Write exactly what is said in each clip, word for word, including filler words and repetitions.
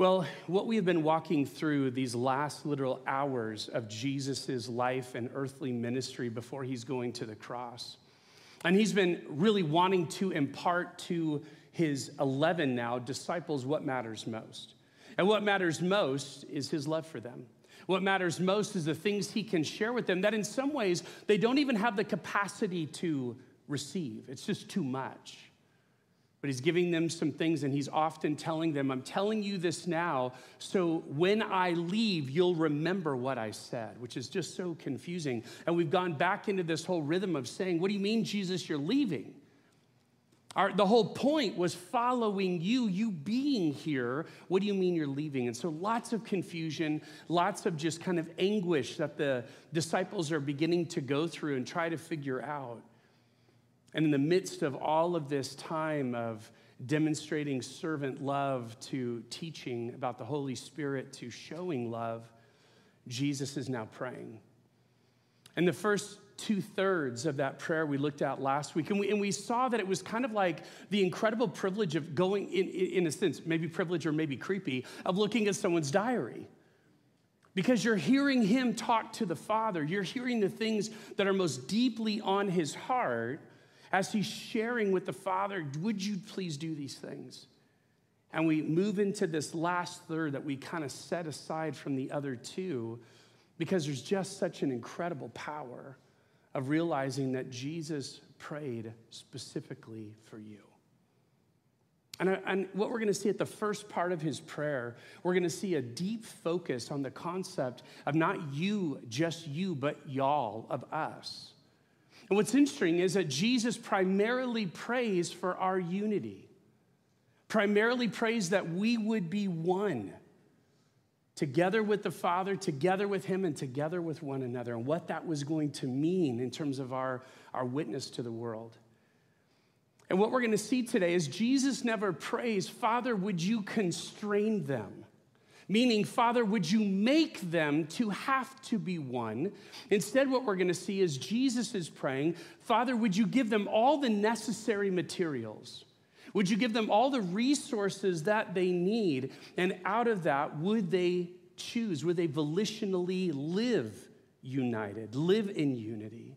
Well, what we have been walking through these last literal hours of Jesus's life and earthly ministry before he's going to the cross. And he's been really wanting to impart to his eleven now disciples what matters most. And what matters most is his love for them. What matters most is the things he can share with them that in some ways they don't even have the capacity to receive. It's just too much. But he's giving them some things, and he's often telling them, I'm telling you this now, so when I leave, you'll remember what I said, which is just so confusing. And we've gone back into this whole rhythm of saying, what do you mean, Jesus, you're leaving? Our, the whole point was following you, you being here. What do you mean you're leaving? And so lots of confusion, lots of just kind of anguish that the disciples are beginning to go through and try to figure out. And in the midst of all of this time of demonstrating servant love to teaching about the Holy Spirit to showing love, Jesus is now praying. And the first two-thirds of that prayer we looked at last week, and we, and we saw that it was kind of like the incredible privilege of going, in, in a sense, maybe privilege or maybe creepy, of looking at someone's diary. Because you're hearing him talk to the Father. You're hearing the things that are most deeply on his heart as he's sharing with the Father, would you please do these things? And we move into this last third that we kind of set aside from the other two because there's just such an incredible power of realizing that Jesus prayed specifically for you. And, and what we're going to see at the first part of his prayer, we're going to see a deep focus on the concept of not you, just you, but y'all, of us. And what's interesting is that Jesus primarily prays for our unity, primarily prays that we would be one, together with the Father, together with him, and together with one another, and what that was going to mean in terms of our, our witness to the world. And what we're going to see today is Jesus never prays, Father, would you constrain them? Meaning, Father, would you make them to have to be one? Instead, what we're going to see is Jesus is praying, Father, would you give them all the necessary materials? Would you give them all the resources that they need? And out of that, would they choose? Would they volitionally live united, live in unity?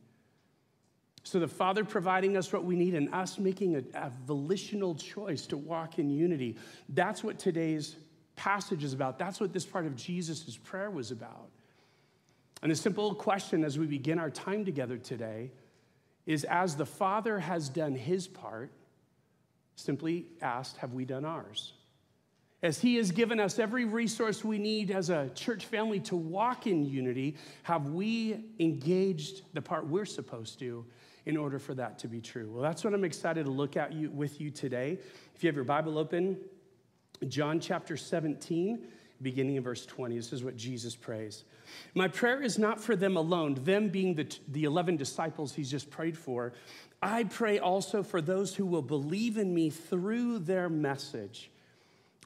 So the Father providing us what we need and us making a, a volitional choice to walk in unity. That's what today's passage is about. That's what this part of Jesus' prayer was about. And the simple question as we begin our time together today is, as the Father has done his part, simply asked, have we done ours? As he has given us every resource we need as a church family to walk in unity, have we engaged the part we're supposed to in order for that to be true? Well, that's what I'm excited to look at you, with you today. If you have your Bible open, John chapter seventeen, beginning in verse twenty. This is what Jesus prays. My prayer is not for them alone, them being the, the eleven disciples he's just prayed for. I pray also for those who will believe in me through their message.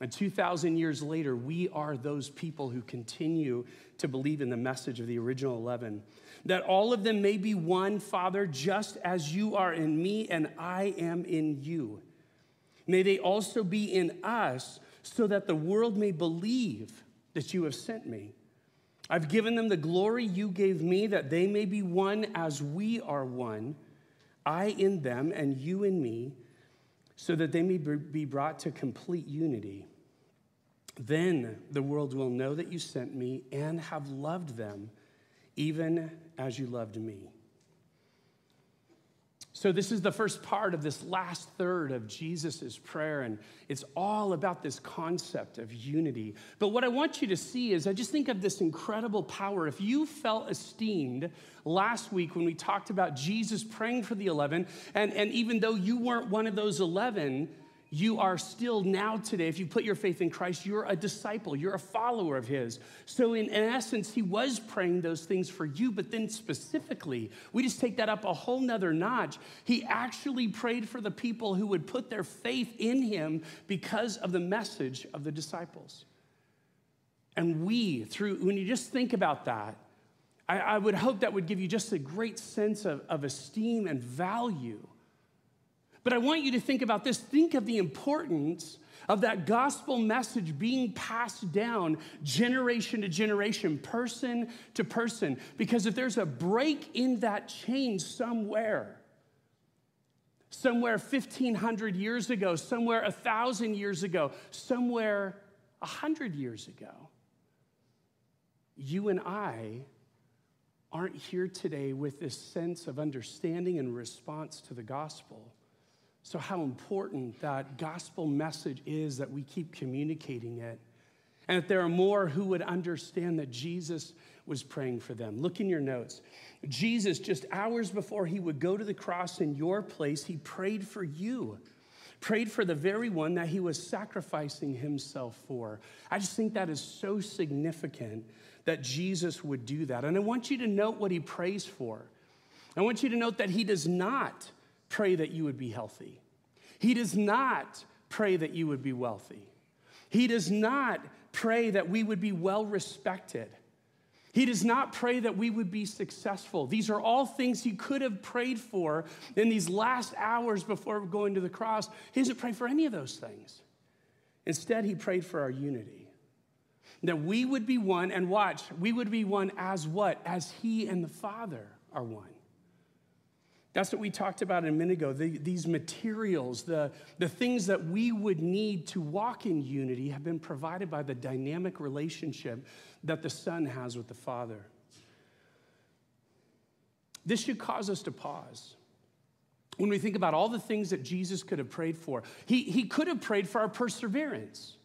And two thousand years later, we are those people who continue to believe in the message of the original eleven. That all of them may be one, Father, just as you are in me and I am in you. May they also be in us, so that the world may believe that you have sent me. I've given them the glory you gave me, that they may be one as we are one, I in them and you in me, so that they may be brought to complete unity. Then the world will know that you sent me and have loved them, even as you loved me. So this is the first part of this last third of Jesus' prayer, and it's all about this concept of unity. But what I want you to see is, I just think of this incredible power. If you felt esteemed last week when we talked about Jesus praying for the eleven, and, and even though you weren't one of those eleven, you are still now today, if you put your faith in Christ, you're a disciple, you're a follower of his. So in, in essence, he was praying those things for you, but then specifically, we just take that up a whole nother notch. He actually prayed for the people who would put their faith in him because of the message of the disciples. And we, through, when you just think about that, I, I would hope that would give you just a great sense of, of esteem and value. But I want you to think about this. Think of the importance of that gospel message being passed down generation to generation, person to person. Because if there's a break in that chain somewhere, somewhere fifteen hundred years ago, somewhere one thousand years ago, somewhere one hundred years ago, you and I aren't here today with this sense of understanding and response to the gospel. So how important that gospel message is that we keep communicating it, and that there are more who would understand that Jesus was praying for them. Look in your notes. Jesus, just hours before he would go to the cross in your place, he prayed for you, prayed for the very one that he was sacrificing himself for. I just think that is so significant that Jesus would do that. And I want you to note what he prays for. I want you to note that he does not pray that you would be healthy. He does not pray that you would be wealthy. He does not pray that we would be well respected. He does not pray that we would be successful. These are all things he could have prayed for in these last hours before going to the cross. He doesn't pray for any of those things. Instead, he prayed for our unity, that we would be one, and watch, we would be one as what? As he and the Father are one. That's what we talked about a minute ago. The, these materials, the, the things that we would need to walk in unity have been provided by the dynamic relationship that the Son has with the Father. This should cause us to pause when we think about all the things that Jesus could have prayed for. He, he could have prayed for our perseverance.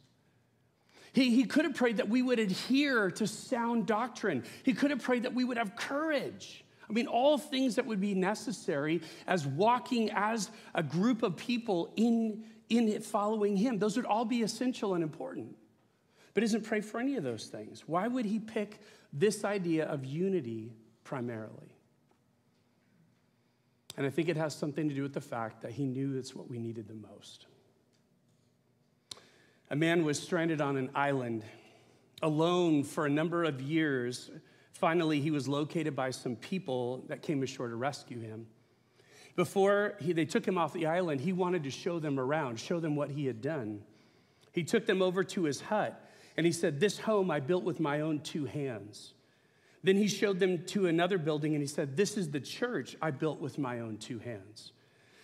He, he could have prayed that we would adhere to sound doctrine. He could have prayed that we would have courage. I mean, all things that would be necessary as walking as a group of people in, in it following him. Those would all be essential and important. But he doesn't pray for any of those things. Why would he pick this idea of unity primarily? And I think it has something to do with the fact that he knew it's what we needed the most. A man was stranded on an island alone for a number of years. Finally, he was located by some people that came ashore to rescue him. Before he, they took him off the island, he wanted to show them around, show them what he had done. He took them over to his hut, and he said, "This home I built with my own two hands." Then he showed them to another building, and he said, "This is the church I built with my own two hands."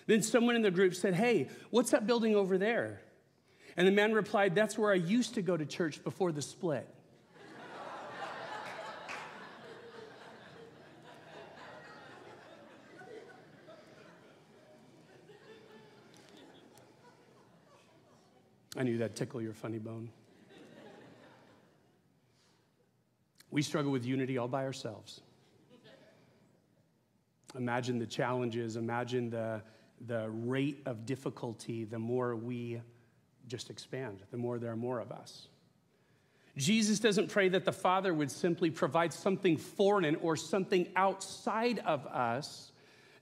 Then someone in the group said, "Hey, what's that building over there?" And the man replied, "That's where I used to go to church before the split." I knew that'd tickle your funny bone. We struggle with unity all by ourselves. Imagine the challenges, imagine the, the rate of difficulty, the more we just expand, the more there are more of us. Jesus doesn't pray that the Father would simply provide something foreign or something outside of us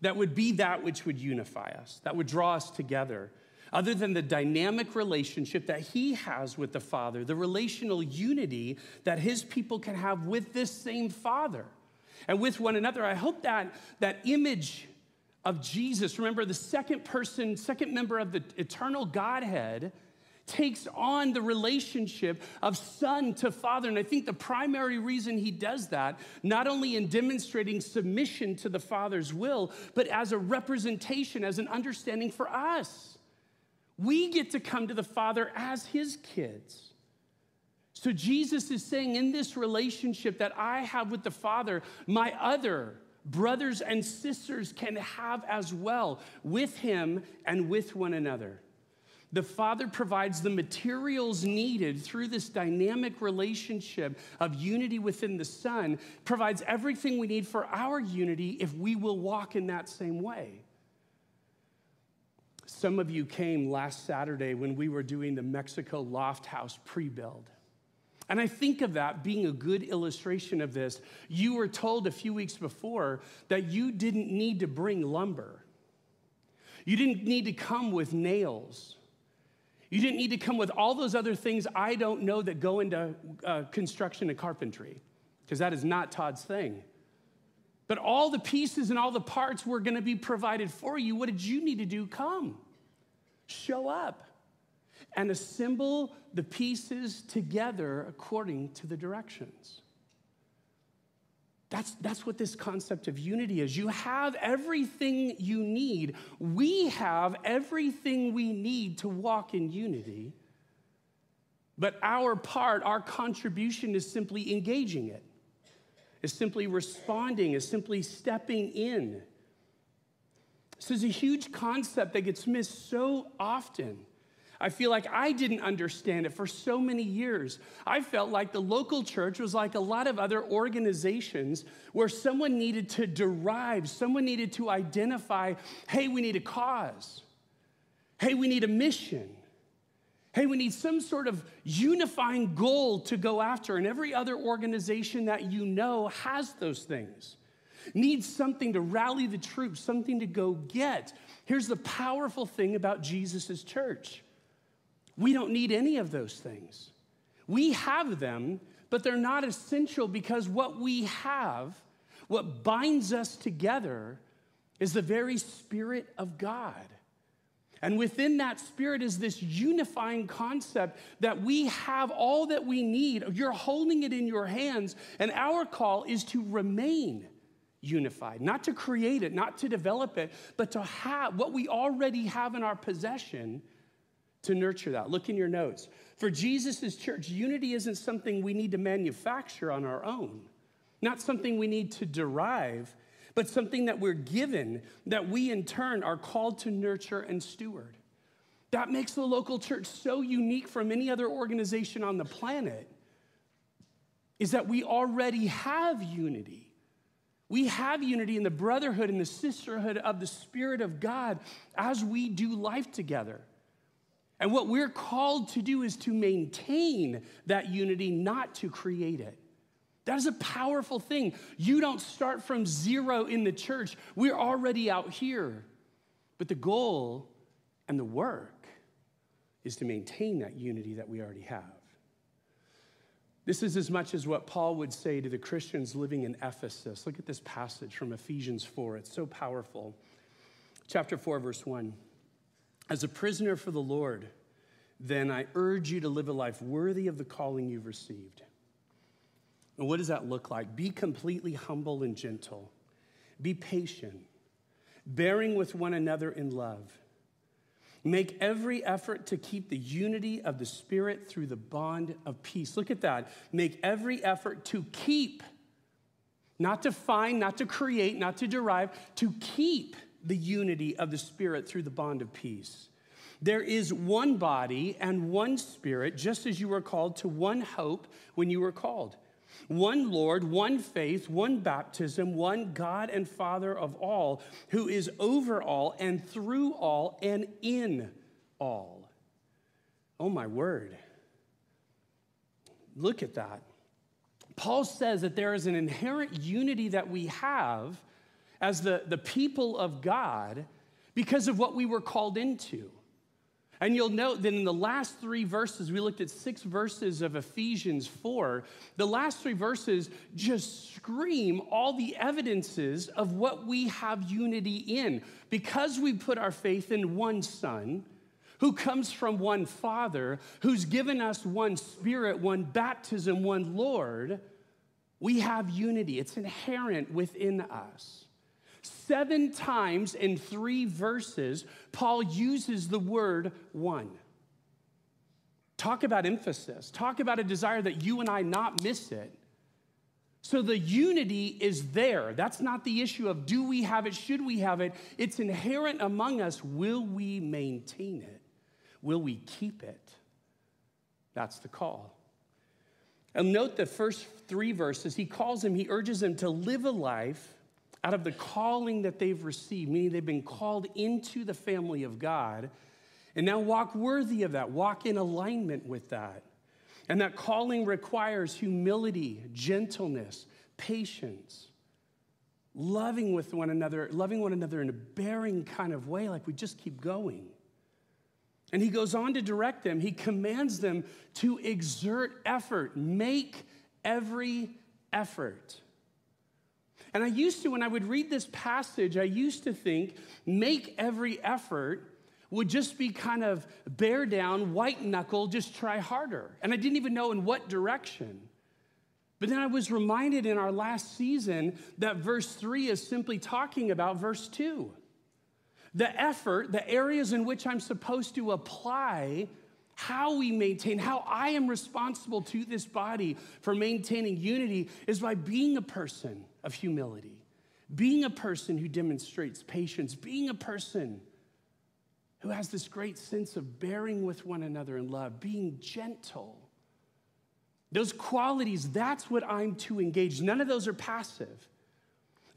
that would be that which would unify us, that would draw us together. Other than the dynamic relationship that he has with the Father, the relational unity that his people can have with this same Father and with one another. I hope that that image of Jesus, remember the second person, second member of the eternal Godhead, takes on the relationship of Son to Father. And I think the primary reason he does that, not only in demonstrating submission to the Father's will, but as a representation, as an understanding for us. We get to come to the Father as his kids. So Jesus is saying in this relationship that I have with the Father, my other brothers and sisters can have as well with him and with one another. The Father provides the materials needed through this dynamic relationship of unity within the Son, provides everything we need for our unity if we will walk in that same way. Some of you came last Saturday when we were doing the Mexico Loft House pre-build. And I think of that being a good illustration of this. You were told a few weeks before that you didn't need to bring lumber. You didn't need to come with nails. You didn't need to come with all those other things I don't know that go into uh, construction and carpentry, because that is not Todd's thing. But all the pieces and all the parts were going to be provided for you. What did you need to do? Come. Show up and assemble the pieces together according to the directions. That's, that's what this concept of unity is. You have everything you need. We have everything we need to walk in unity, but our part, our contribution is simply engaging it, is simply responding, is simply stepping in. This is a huge concept that gets missed so often. I feel like I didn't understand it for so many years. I felt like the local church was like a lot of other organizations where someone needed to derive, someone needed to identify, hey, we need a cause. Hey, we need a mission. Hey, we need some sort of unifying goal to go after. And every other organization that you know has those things. Needs something to rally the troops, something to go get. Here's the powerful thing about Jesus' church. We don't need any of those things. We have them, but they're not essential because what we have, what binds us together, is the very Spirit of God. And within that Spirit is this unifying concept that we have all that we need. You're holding it in your hands, and our call is to remain unified, not to create it, not to develop it, but to have what we already have in our possession to nurture that. Look in your notes. For Jesus' church, unity isn't something we need to manufacture on our own, not something we need to derive, but something that we're given that we in turn are called to nurture and steward. That makes the local church so unique from any other organization on the planet is that we already have unity. We have unity in the brotherhood and the sisterhood of the Spirit of God as we do life together. And what we're called to do is to maintain that unity, not to create it. That is a powerful thing. You don't start from zero in the church. We're already out here. But the goal and the work is to maintain that unity that we already have. This is as much as what Paul would say to the Christians living in Ephesus. Look at this passage from Ephesians four. It's so powerful. Chapter four, verse one. As a prisoner for the Lord, then I urge you to live a life worthy of the calling you've received. And what does that look like? Be completely humble and gentle. Be patient, bearing with one another in love. Make every effort to keep the unity of the Spirit through the bond of peace. Look at that. Make every effort to keep, not to find, not to create, not to derive, to keep the unity of the Spirit through the bond of peace. There is one body and one Spirit, just as you were called to one hope when you were called. One Lord, one faith, one baptism, one God and Father of all, who is over all and through all and in all. Oh my word. Look at that. Paul says that there is an inherent unity that we have as the, the people of God because of what we were called into. And you'll note that in the last three verses, we looked at six verses of Ephesians four. The last three verses just scream all the evidences of what we have unity in. Because we put our faith in one Son, who comes from one Father, who's given us one Spirit, one baptism, one Lord, we have unity. It's inherent within us. Seven times in three verses, Paul uses the word one. Talk about emphasis. Talk about a desire that you and I not miss it. So the unity is there. That's not the issue of do we have it, should we have it. It's inherent among us. Will we maintain it? Will we keep it? That's the call. And note the first three verses. He calls them, he urges them to live a life out of the calling that they've received, meaning they've been called into the family of God, and now walk worthy of that, walk in alignment with that. And that calling requires humility, gentleness, patience, loving with one another, loving one another in a bearing kind of way, like we just keep going. And he goes on to direct them. He commands them to exert effort, make every effort. And I used to, when I would read this passage, I used to think, make every effort would just be kind of bear down, white knuckle, just try harder. And I didn't even know in what direction. But then I was reminded in our last season that verse three is simply talking about verse two. The effort, the areas in which I'm supposed to apply how we maintain, how I am responsible to this body for maintaining unity is by being a person of humility, being a person who demonstrates patience, being a person who has this great sense of bearing with one another in love, being gentle. Those qualities, that's what I'm to engage. None of those are passive.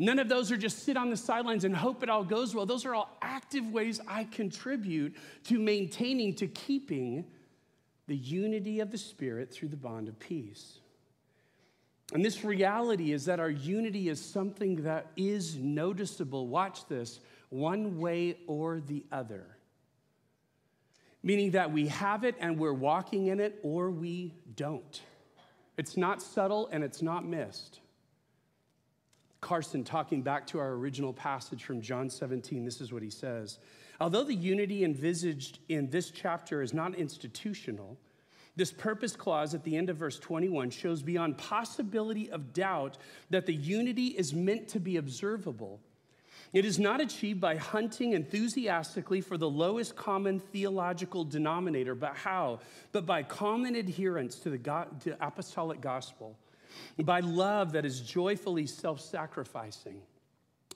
None of those are just sit on the sidelines and hope it all goes well. Those are all active ways I contribute to maintaining, to keeping the unity of the Spirit through the bond of peace. And this reality is that our unity is something that is noticeable, watch this, one way or the other. Meaning that we have it and we're walking in it or we don't. It's not subtle and it's not missed. Carson, talking back to our original passage from John seventeen, this is what he says. Although the unity envisaged in this chapter is not institutional, this purpose clause at the end of verse twenty-one shows beyond possibility of doubt that the unity is meant to be observable. It is not achieved by hunting enthusiastically for the lowest common theological denominator, but how? But by common adherence to the God, to apostolic gospel, by love that is joyfully self-sacrificing,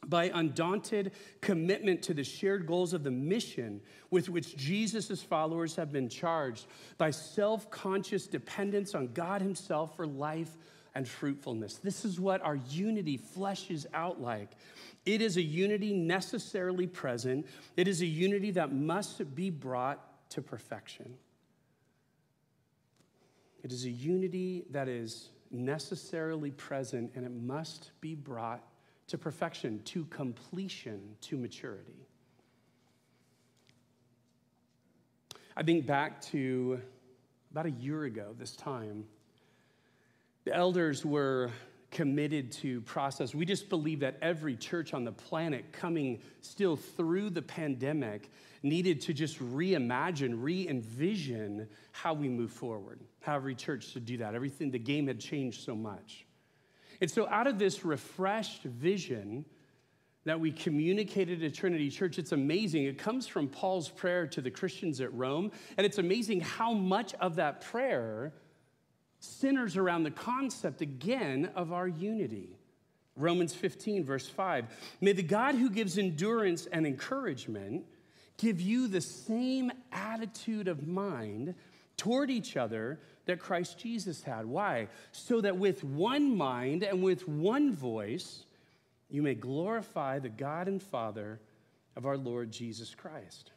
by undaunted commitment to the shared goals of the mission with which Jesus' followers have been charged, by self-conscious dependence on God himself for life and fruitfulness. This is what our unity fleshes out like. It is a unity necessarily present. It is a unity that must be brought to perfection. It is a unity that is necessarily present, and it must be brought to perfection, to completion, to maturity. I think back to about a year ago this time, the elders were committed to process. We just believe that every church on the planet coming still through the pandemic needed to just reimagine, re-envision how we move forward, how every church should do that. Everything, the game had changed so much. And so out of this refreshed vision that we communicated at Trinity Church, it's amazing. It comes from Paul's prayer to the Christians at Rome, and it's amazing how much of that prayer centers around the concept, again, of our unity. Romans fifteen, verse five, may the God who gives endurance and encouragement give you the same attitude of mind toward each other that Christ Jesus had. Why? So that with one mind and with one voice, you may glorify the God and Father of our Lord Jesus Christ.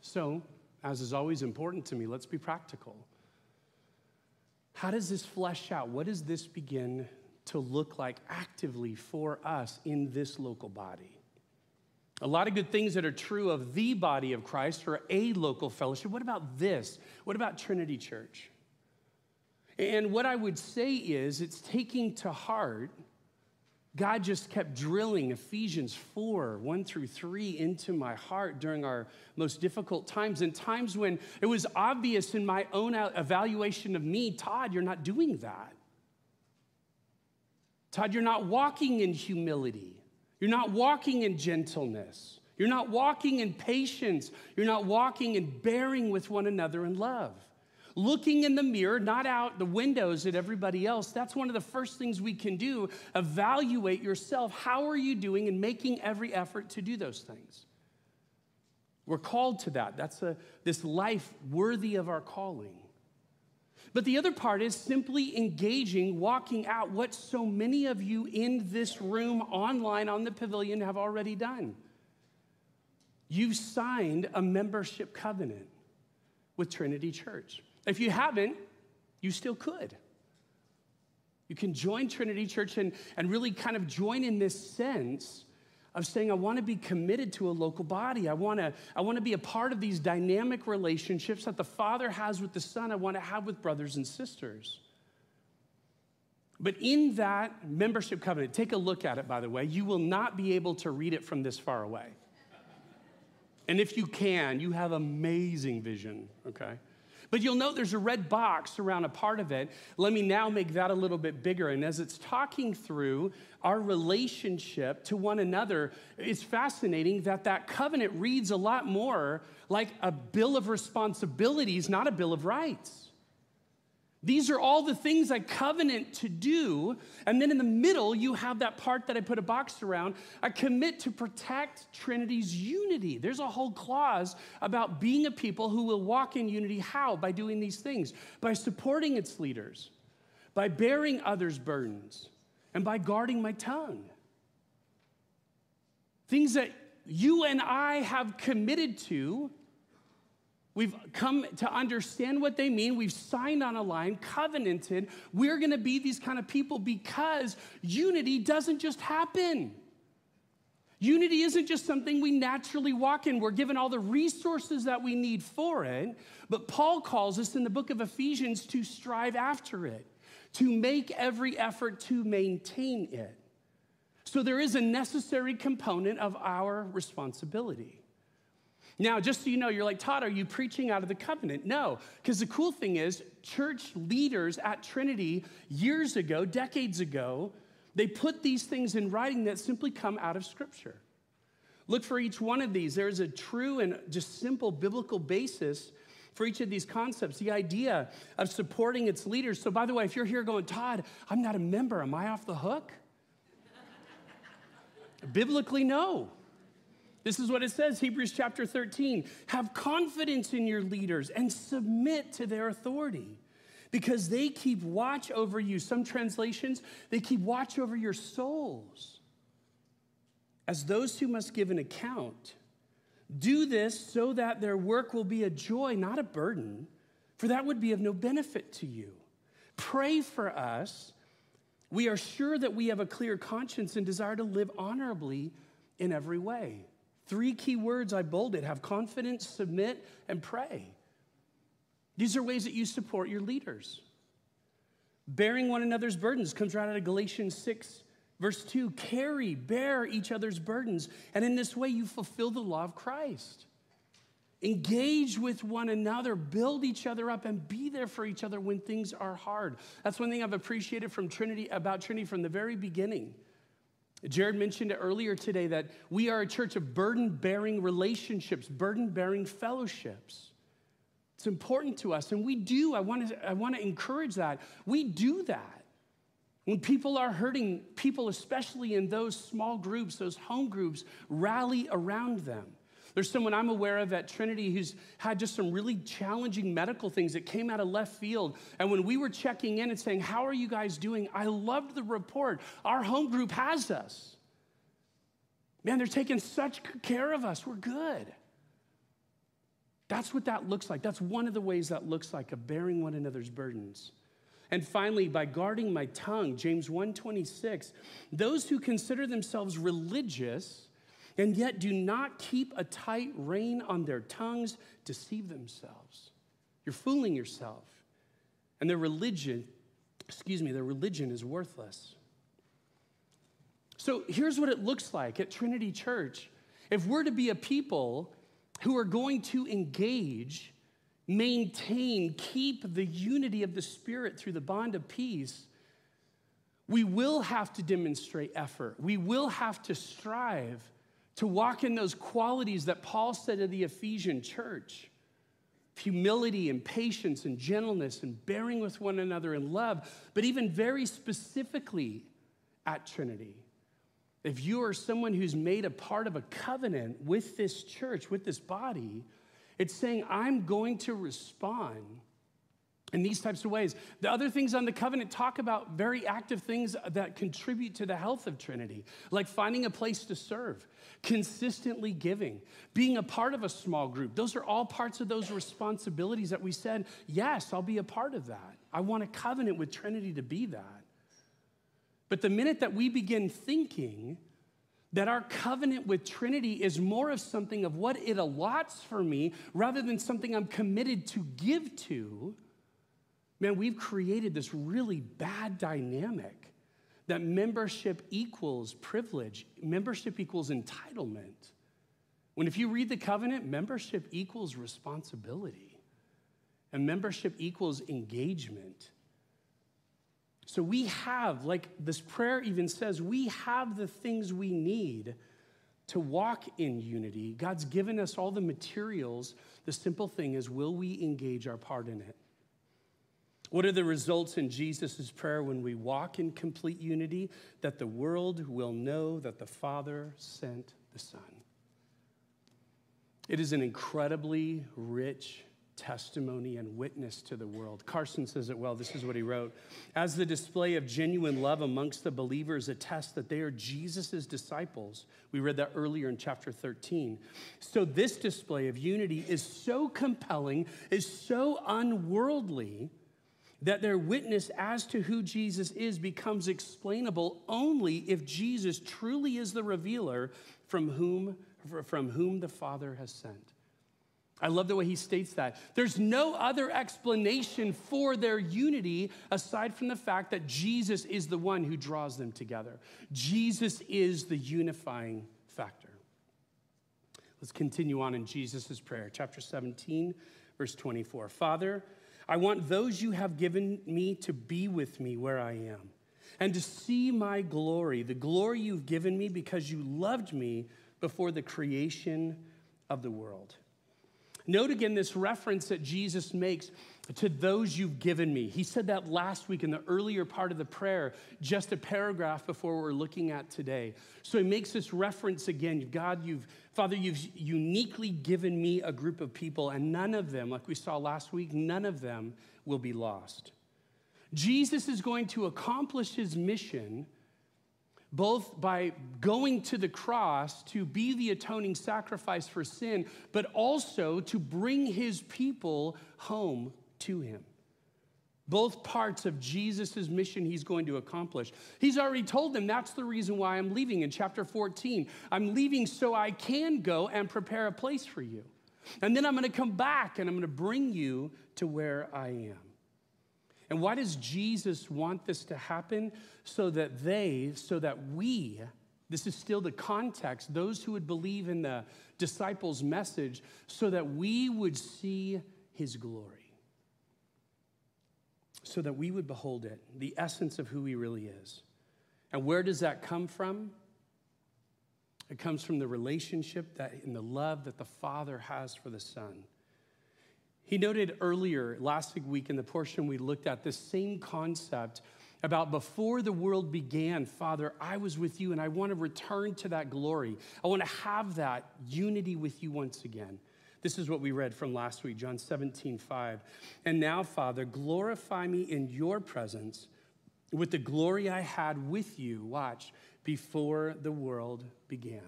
So, as is always important to me, let's be practical. How does this flesh out? What does this begin to look like actively for us in this local body? A lot of good things that are true of the body of Christ or a local fellowship. What about this? What about Trinity Church? And what I would say is it's taking to heart, God just kept drilling Ephesians four, one through three into my heart during our most difficult times and times when it was obvious in my own evaluation of me, Todd, you're not doing that. Todd, you're not walking in humility. You're not walking in gentleness. You're not walking in patience. You're not walking and bearing with one another in love. Looking in the mirror, not out the windows at everybody else. That's one of the first things we can do. Evaluate yourself. How are you doing and making every effort to do those things? We're called to that. That's a, this life worthy of our calling. But the other part is simply engaging, walking out what so many of you in this room, online, on the pavilion have already done. You've signed a membership covenant with Trinity Church. If you haven't, you still could. You can join Trinity Church and, and really kind of join in this sense of saying, I want to be committed to a local body. I want to, I want to be a part of these dynamic relationships that the Father has with the Son. I want to have with brothers and sisters. But in that membership covenant, take a look at it, by the way. You will not be able to read it from this far away. And if you can, you have amazing vision, okay? But you'll note there's a red box around a part of it. Let me now make that a little bit bigger. And as it's talking through our relationship to one another, it's fascinating that that covenant reads a lot more like a bill of responsibilities, not a bill of rights. These are all the things I covenant to do. And then in the middle, you have that part that I put a box around. I commit to protect Trinity's unity. There's a whole clause about being a people who will walk in unity. How? By doing these things. By supporting its leaders. By bearing others' burdens. And by guarding my tongue. Things that you and I have committed to. We've come to understand what they mean. We've signed on a line, covenanted. We're going to be these kind of people because unity doesn't just happen. Unity isn't just something we naturally walk in. We're given all the resources that we need for it. But Paul calls us in the book of Ephesians to strive after it, to make every effort to maintain it. So there is a necessary component of our responsibility. Now, just so you know, you're like, Todd, are you preaching out of the covenant? No, because the cool thing is church leaders at Trinity years ago, decades ago, they put these things in writing that simply come out of Scripture. Look for each one of these. There's a true and just simple biblical basis for each of these concepts, the idea of supporting its leaders. So by the way, if you're here going, Todd, I'm not a member, am I off the hook? Biblically, no. This is what it says, Hebrews chapter thirteen. Have confidence in your leaders and submit to their authority because they keep watch over you. Some translations, they keep watch over your souls as those who must give an account. Do this so that their work will be a joy, not a burden, for that would be of no benefit to you. Pray for us. We are sure that we have a clear conscience and desire to live honorably in every way. Three key words I bolded, have confidence, submit, and pray. These are ways that you support your leaders. Bearing one another's burdens comes right out of Galatians six, verse two. Carry, bear each other's burdens, and in this way you fulfill the law of Christ. Engage with one another, build each other up, and be there for each other when things are hard. That's one thing I've appreciated from Trinity, about Trinity from the very beginning. Jared mentioned it earlier today that we are a church of burden-bearing relationships, burden-bearing fellowships. It's important to us, and we do. I want to, I want to encourage that. We do that. When people are hurting, people, especially in those small groups, those home groups, rally around them. There's someone I'm aware of at Trinity who's had just some really challenging medical things that came out of left field. And when we were checking in and saying, how are you guys doing? I loved the report. Our home group has us. Man, they're taking such good care of us. We're good. That's what that looks like. That's one of the ways that looks like, a bearing one another's burdens. And finally, by guarding my tongue, James one twenty-six, those who consider themselves religious and yet do not keep a tight rein on their tongues deceive themselves. You're fooling yourself. And their religion, excuse me, their religion is worthless. So here's what it looks like at Trinity Church. If we're to be a people who are going to engage, maintain, keep the unity of the Spirit through the bond of peace, we will have to demonstrate effort. We will have to strive to walk in those qualities that Paul said to the Ephesian church, humility and patience and gentleness and bearing with one another in love, but even very specifically at Trinity. If you are someone who's made a part of a covenant with this church, with this body, it's saying, I'm going to respond in these types of ways. The other things on the covenant talk about very active things that contribute to the health of Trinity, like finding a place to serve, consistently giving, being a part of a small group. Those are all parts of those responsibilities that we said, yes, I'll be a part of that. I want a covenant with Trinity to be that. But the minute that we begin thinking that our covenant with Trinity is more of something of what it allots for me rather than something I'm committed to give to, man, we've created this really bad dynamic that membership equals privilege, membership equals entitlement. When if you read the covenant, membership equals responsibility. And membership equals engagement. So we have, like this prayer even says, we have the things we need to walk in unity. God's given us all the materials. The simple thing is, will we engage our part in it? What are the results in Jesus' prayer when we walk in complete unity? That the world will know that the Father sent the Son. It is an incredibly rich testimony and witness to the world. Carson says it well. This is what he wrote. As the display of genuine love amongst the believers attests that they are Jesus's disciples. We read that earlier in chapter thirteen. So this display of unity is so compelling, is so unworldly, that their witness as to who Jesus is becomes explainable only if Jesus truly is the revealer from whom, from whom the Father has sent. I love the way he states that. There's no other explanation for their unity aside from the fact that Jesus is the one who draws them together. Jesus is the unifying factor. Let's continue on in Jesus' prayer. Chapter seventeen, verse twenty-four. Father, I want those you have given me to be with me where I am and to see my glory, the glory you've given me because you loved me before the creation of the world. Note again this reference that Jesus makes to those you've given me. He said that last week in the earlier part of the prayer, just a paragraph before what we're looking at today. So he makes this reference again. God, you've, Father, you've uniquely given me a group of people, and none of them, like we saw last week, none of them will be lost. Jesus is going to accomplish his mission both by going to the cross to be the atoning sacrifice for sin, but also to bring his people home to him. Both parts of Jesus' mission he's going to accomplish. He's already told them that's the reason why I'm leaving in chapter fourteen. I'm leaving so I can go and prepare a place for you. And then I'm going to come back and I'm going to bring you to where I am. And why does Jesus want this to happen? So that they, so that we, this is still the context, those who would believe in the disciples' message, so that we would see his glory. So that we would behold it, the essence of who he really is. And where does that come from? It comes from the relationship that, and the love that the Father has for the Son. He noted earlier, last week in the portion we looked at, this same concept about before the world began, Father, I was with you and I want to return to that glory. I want to have that unity with you once again. This is what we read from last week, John seventeen, five. And now, Father, glorify me in your presence with the glory I had with you, watch, before the world began.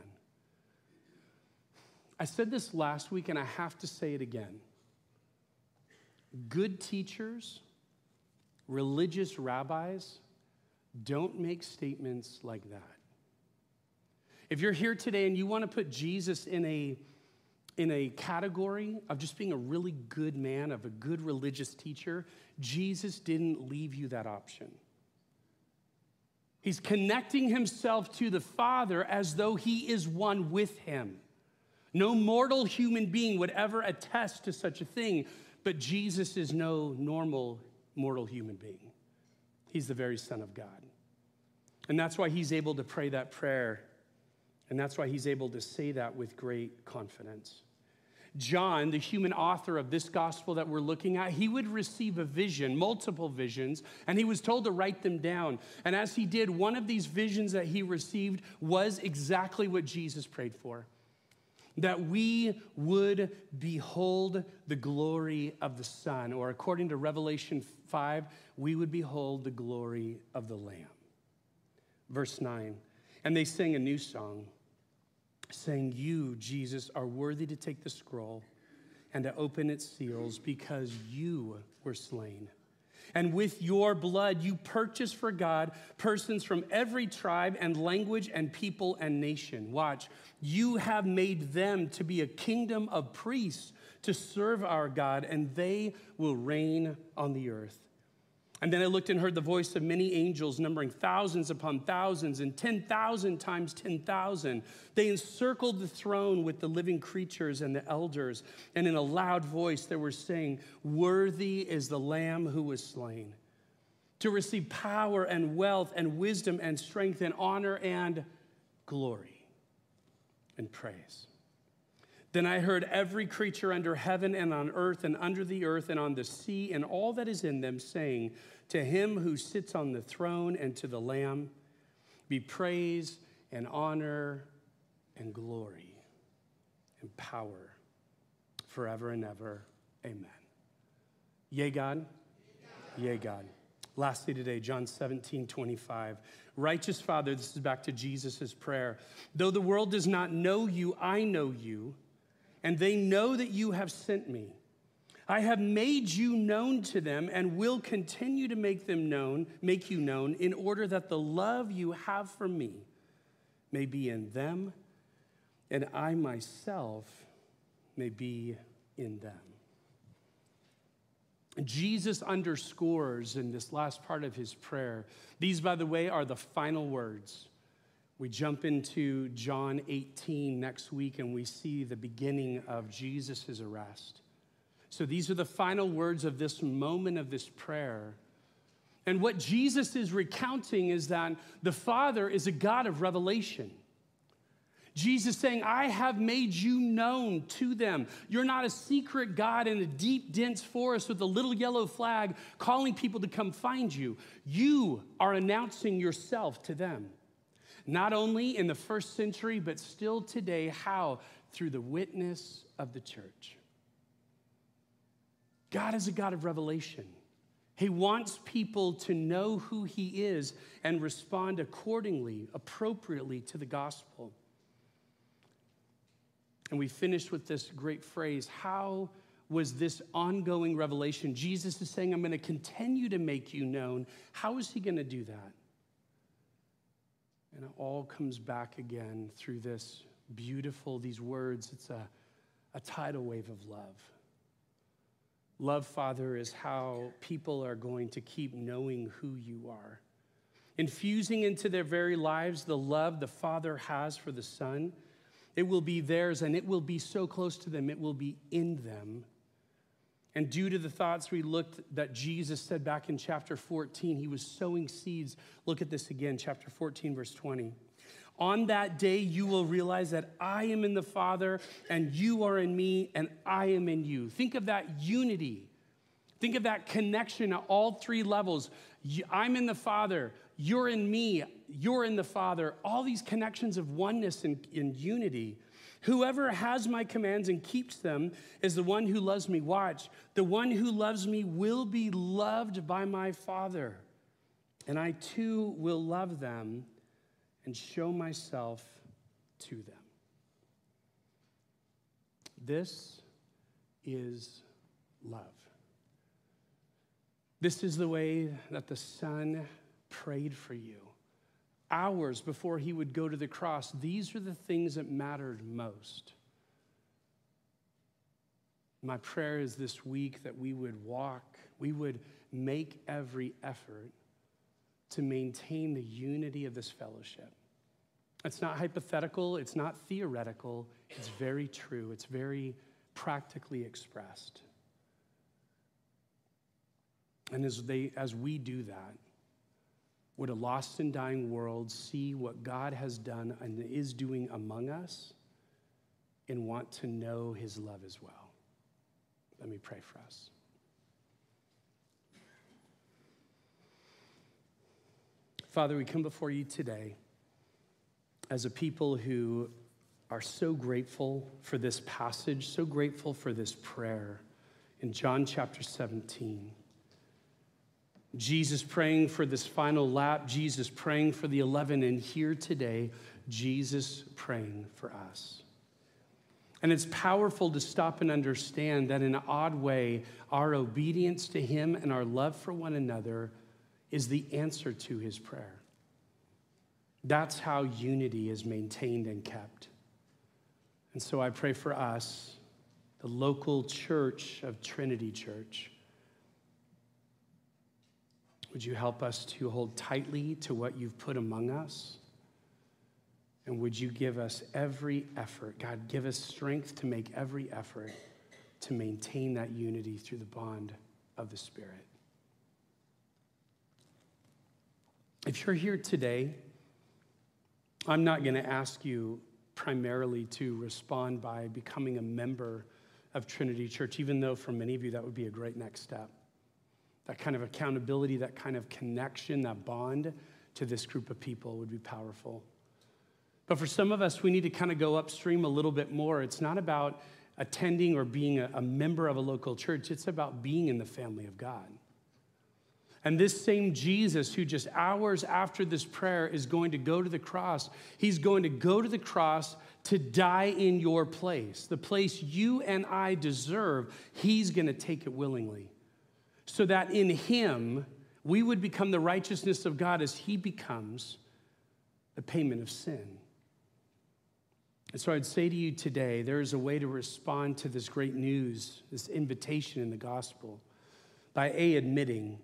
I said this last week and I have to say it again. Good teachers, religious rabbis, don't make statements like that. If you're here today and you want to put Jesus in a, in a category of just being a really good man, of a good religious teacher, Jesus didn't leave you that option. He's connecting himself to the Father as though he is one with him. No mortal human being would ever attest to such a thing. But Jesus is no normal mortal human being. He's the very Son of God. And that's why he's able to pray that prayer. And that's why he's able to say that with great confidence. John, the human author of this gospel that we're looking at, he would receive a vision, multiple visions, and he was told to write them down. And as he did, one of these visions that he received was exactly what Jesus prayed for. That we would behold the glory of the Son, or according to Revelation five, we would behold the glory of the Lamb. Verse nine, and they sang a new song, saying, you, Jesus, are worthy to take the scroll and to open its seals because you were slain. And with your blood, you purchased for God persons from every tribe and language and people and nation. Watch, you have made them to be a kingdom of priests to serve our God, and they will reign on the earth. And then I looked and heard the voice of many angels numbering thousands upon thousands and ten thousand times ten thousand. They encircled the throne with the living creatures and the elders. And in a loud voice, they were saying, "Worthy is the Lamb who was slain to receive power and wealth and wisdom and strength and honor and glory and praise." Then I heard every creature under heaven and on earth and under the earth and on the sea and all that is in them saying, "To him who sits on the throne and to the Lamb be praise and honor and glory and power forever and ever. Amen." Yea, God. Yea, God. Lastly today, John seventeen twenty-five. Righteous Father, this is back to Jesus's prayer. "Though the world does not know you, I know you. And they know that you have sent me. I have made you known to them and will continue to make them known, make you known, in order that the love you have for me may be in them, and I myself may be in them." Jesus underscores in this last part of his prayer. These, by the way, are the final words. We jump into John eighteen next week, and we see the beginning of Jesus' arrest. So these are the final words of this moment of this prayer. And what Jesus is recounting is that the Father is a God of revelation. Jesus saying, "I have made you known to them." You're not a secret God in a deep, dense forest with a little yellow flag calling people to come find you. You are announcing yourself to them. Not only in the first century, but still today. How? Through the witness of the church. God is a God of revelation. He wants people to know who he is and respond accordingly, appropriately to the gospel. And we finish with this great phrase. How was this ongoing revelation? Jesus is saying, "I'm going to continue to make you known." How is he going to do that? And it all comes back again through this beautiful, these words. It's a, a tidal wave of love. Love, Father, is how people are going to keep knowing who you are. Infusing into their very lives the love the Father has for the Son. It will be theirs, and it will be so close to them. It will be in them. And due to the thoughts we looked that Jesus said back in chapter fourteen, he was sowing seeds. Look at this again, chapter fourteen, verse twenty. "On that day, you will realize that I am in the Father, and you are in me, and I am in you." Think of that unity. Think of that connection at all three levels. I'm in the Father. You're in me. You're in the Father. All these connections of oneness and, and unity. "Whoever has my commands and keeps them is the one who loves me." Watch. "The one who loves me will be loved by my Father, and I too will love them and show myself to them." This is love. This is the way that the Son prayed for you. Hours before he would go to the cross, these are the things that mattered most. My prayer is this week that we would walk, we would make every effort to maintain the unity of this fellowship. It's not hypothetical, it's not theoretical, it's very true, it's very practically expressed. And as they, as we do that, would a lost and dying world see what God has done and is doing among us and want to know his love as well? Let me pray for us. Father, we come before you today as a people who are so grateful for this passage, so grateful for this prayer in John chapter seventeen. Jesus praying for this final lap, Jesus praying for the eleven, and here today, Jesus praying for us. And it's powerful to stop and understand that in an odd way, our obedience to him and our love for one another is the answer to his prayer. That's how unity is maintained and kept. And so I pray for us, the local church of Trinity Church, Would you help us to hold tightly to what you've put among us? And would you give us every effort? God, give us strength to make every effort to maintain that unity through the bond of the Spirit. If you're here today, I'm not going to ask you primarily to respond by becoming a member of Trinity Church, even though for many of you that would be a great next step. That kind of accountability, that kind of connection, that bond to this group of people would be powerful. But for some of us, we need to kind of go upstream a little bit more. It's not about attending or being a, a member of a local church. It's about being in the family of God. And this same Jesus who just hours after this prayer is going to go to the cross, he's going to go to the cross to die in your place, the place you and I deserve. He's going to take it willingly so that in him, we would become the righteousness of God as he becomes the payment of sin. And so I'd say to you today, there is a way to respond to this great news, this invitation in the gospel, by A, admitting,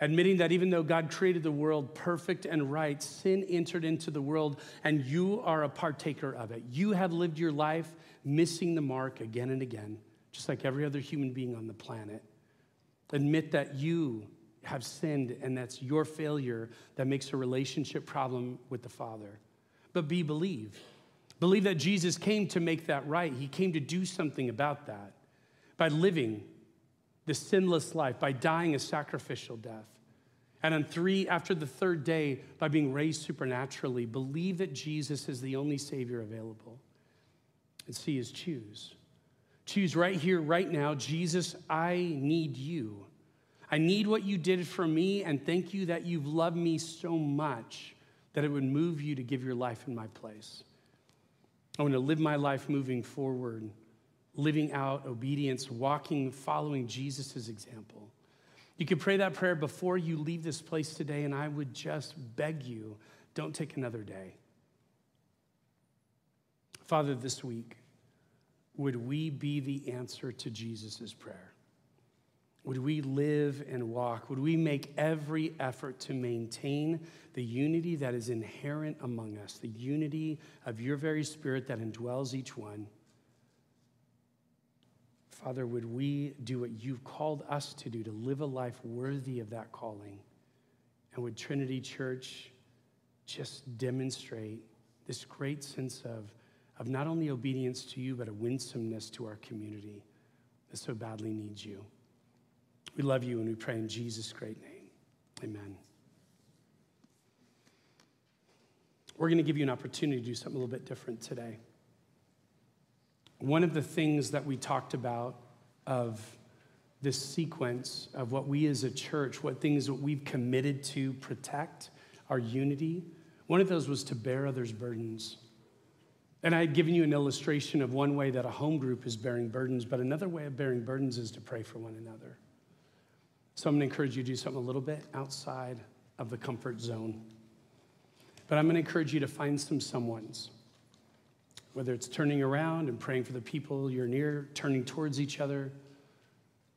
admitting that even though God created the world perfect and right, sin entered into the world and you are a partaker of it. You have lived your life missing the mark again and again, just like every other human being on the planet. Admit that you have sinned and that's your failure that makes a relationship problem with the Father. But B, believe. Believe that Jesus came to make that right. He came to do something about that by living the sinless life, by dying a sacrificial death. And on three, after the third day, by being raised supernaturally, believe that Jesus is the only Savior available. And C is choose. Choose right here, right now, Jesus, I need you. I need what you did for me, and thank you that you've loved me so much that it would move you to give your life in my place. I want to live my life moving forward, living out obedience, walking, following Jesus' example. You could pray that prayer before you leave this place today, and I would just beg you, don't take another day. Father, this week, would we be the answer to Jesus' prayer? Would we live and walk? Would we make every effort to maintain the unity that is inherent among us, the unity of your very Spirit that indwells each one? Father, would we do what you've called us to do, to live a life worthy of that calling? And would Trinity Church just demonstrate this great sense of, of not only obedience to you, but a winsomeness to our community that so badly needs you? We love you and we pray in Jesus' great name. Amen. We're going to give you an opportunity to do something a little bit different today. One of the things that we talked about of this sequence of what we as a church, what things that we've committed to protect, our unity, one of those was to bear others' burdens. And I had given you an illustration of one way that a home group is bearing burdens, but another way of bearing burdens is to pray for one another. So I'm going to encourage you to do something a little bit outside of the comfort zone. But I'm going to encourage you to find some someones, whether it's turning around and praying for the people you're near, turning towards each other.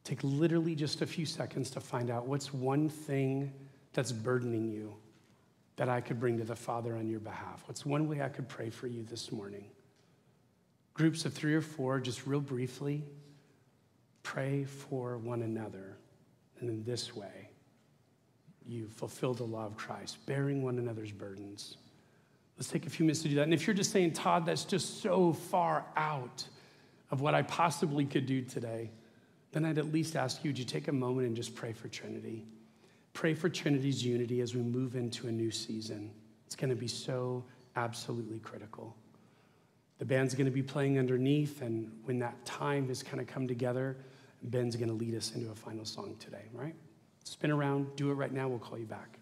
Take literally just a few seconds to find out what's one thing that's burdening you that I could bring to the Father on your behalf. What's one way I could pray for you this morning? Groups of three or four, just real briefly, pray for one another. And in this way, you fulfill the law of Christ, bearing one another's burdens. Let's take a few minutes to do that. And if you're just saying, Todd, that's just so far out of what I possibly could do today, then I'd at least ask you, would you take a moment and just pray for Trinity? Pray for Trinity's unity as we move into a new season. It's going to be so absolutely critical. The band's going to be playing underneath, and when that time has kind of come together, Ben's going to lead us into a final song today, right? Spin around, do it right now, we'll call you back.